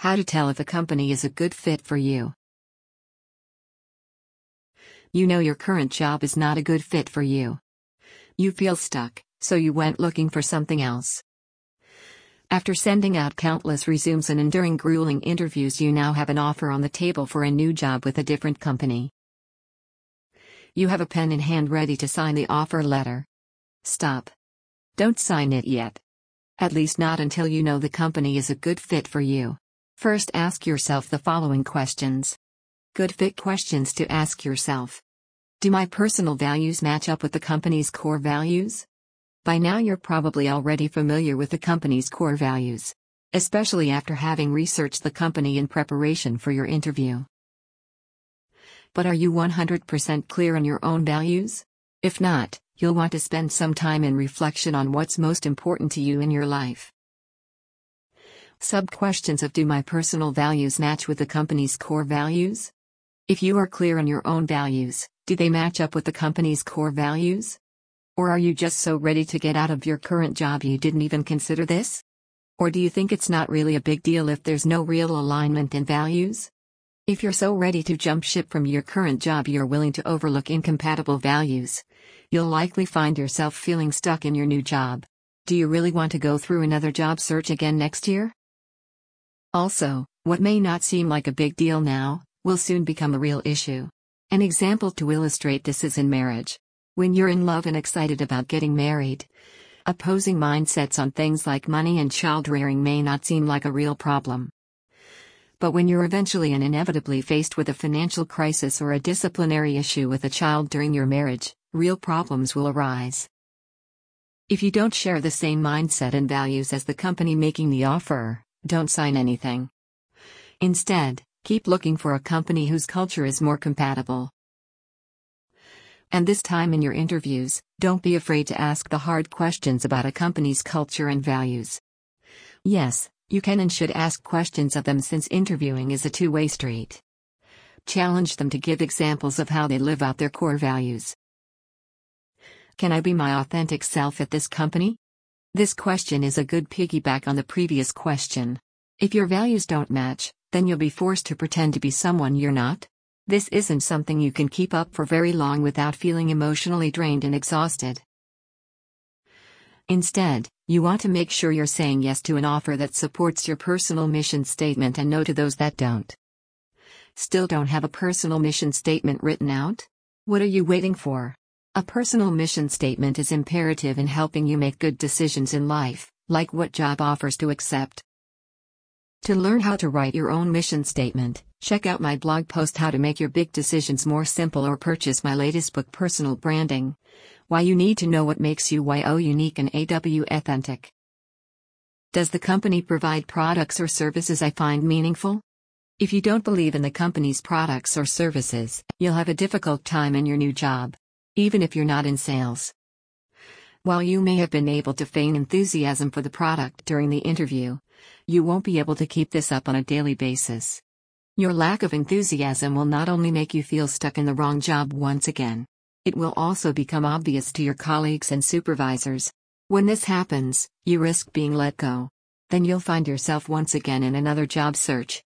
How to tell if a company is a good fit for you. You know your current job is not a good fit for you. You feel stuck, so you went looking for something else. After sending out countless resumes and enduring grueling interviews, you now have an offer on the table for a new job with a different company. You have a pen in hand ready to sign the offer letter. Stop. Don't sign it yet. At least not until you know the company is a good fit for you. First, ask yourself the following questions. Good fit questions to ask yourself. Do my personal values match up with the company's core values? By now you're probably already familiar with the company's core values, especially after having researched the company in preparation for your interview. But are you 100% clear on your own values? If not, you'll want to spend some time in reflection on what's most important to you in your life. Sub-questions of: do my personal values match with the company's core values? If you are clear on your own values, do they match up with the company's core values? Or are you just so ready to get out of your current job you didn't even consider this? Or do you think it's not really a big deal if there's no real alignment in values? If you're so ready to jump ship from your current job you're willing to overlook incompatible values, you'll likely find yourself feeling stuck in your new job. Do you really want to go through another job search again next year? Also, what may not seem like a big deal now, will soon become a real issue. An example to illustrate this is in marriage. When you're in love and excited about getting married, opposing mindsets on things like money and child rearing may not seem like a real problem. But when you're eventually and inevitably faced with a financial crisis or a disciplinary issue with a child during your marriage, real problems will arise. If you don't share the same mindset and values as the company making the offer, don't sign anything. Instead, keep looking for a company whose culture is more compatible. And this time in your interviews, don't be afraid to ask the hard questions about a company's culture and values. Yes, you can and should ask questions of them since interviewing is a two-way street. Challenge them to give examples of how they live out their core values. Can I be my authentic self at this company? This question is a good piggyback on the previous question. If your values don't match, then you'll be forced to pretend to be someone you're not. This isn't something you can keep up for very long without feeling emotionally drained and exhausted. Instead, you want to make sure you're saying yes to an offer that supports your personal mission statement and no to those that don't. Still don't have a personal mission statement written out? What are you waiting for? A personal mission statement is imperative in helping you make good decisions in life, like what job offers to accept. To learn how to write your own mission statement, check out my blog post How to Make Your Big Decisions More Simple, or purchase my latest book Personal Branding: Why You Need to Know What Makes You Unique and Authentic. Does the company provide products or services I find meaningful? If you don't believe in the company's products or services, you'll have a difficult time in your new job, even if you're not in sales. While you may have been able to feign enthusiasm for the product during the interview, you won't be able to keep this up on a daily basis. Your lack of enthusiasm will not only make you feel stuck in the wrong job once again, it will also become obvious to your colleagues and supervisors. When this happens, you risk being let go. Then you'll find yourself once again in another job search.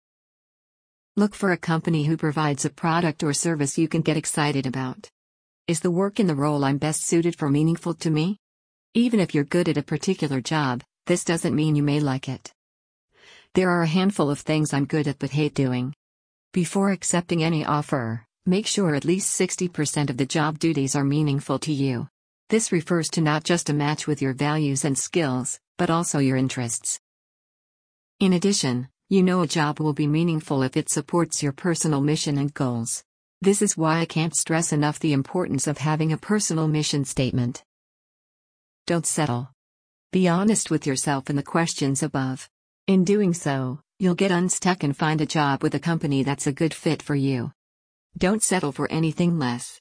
Look for a company who provides a product or service you can get excited about. Is the work in the role I'm best suited for meaningful to me? Even if you're good at a particular job, this doesn't mean you may like it. There are a handful of things I'm good at but hate doing. Before accepting any offer, make sure at least 60% of the job duties are meaningful to you. This refers to not just a match with your values and skills, but also your interests. In addition, you know a job will be meaningful if it supports your personal mission and goals. This is why I can't stress enough the importance of having a personal mission statement. Don't settle. Be honest with yourself in the questions above. In doing so, you'll get unstuck and find a job with a company that's a good fit for you. Don't settle for anything less.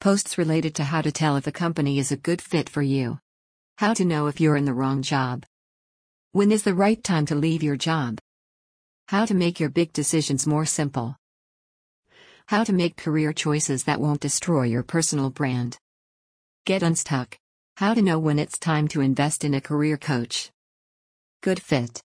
Posts related to how to tell if a company is a good fit for you. How to know if you're in the wrong job. When is the right time to leave your job? How to make your big decisions more simple. How to make career choices that won't destroy your personal brand. Get unstuck. How to know when it's time to invest in a career coach. Good fit.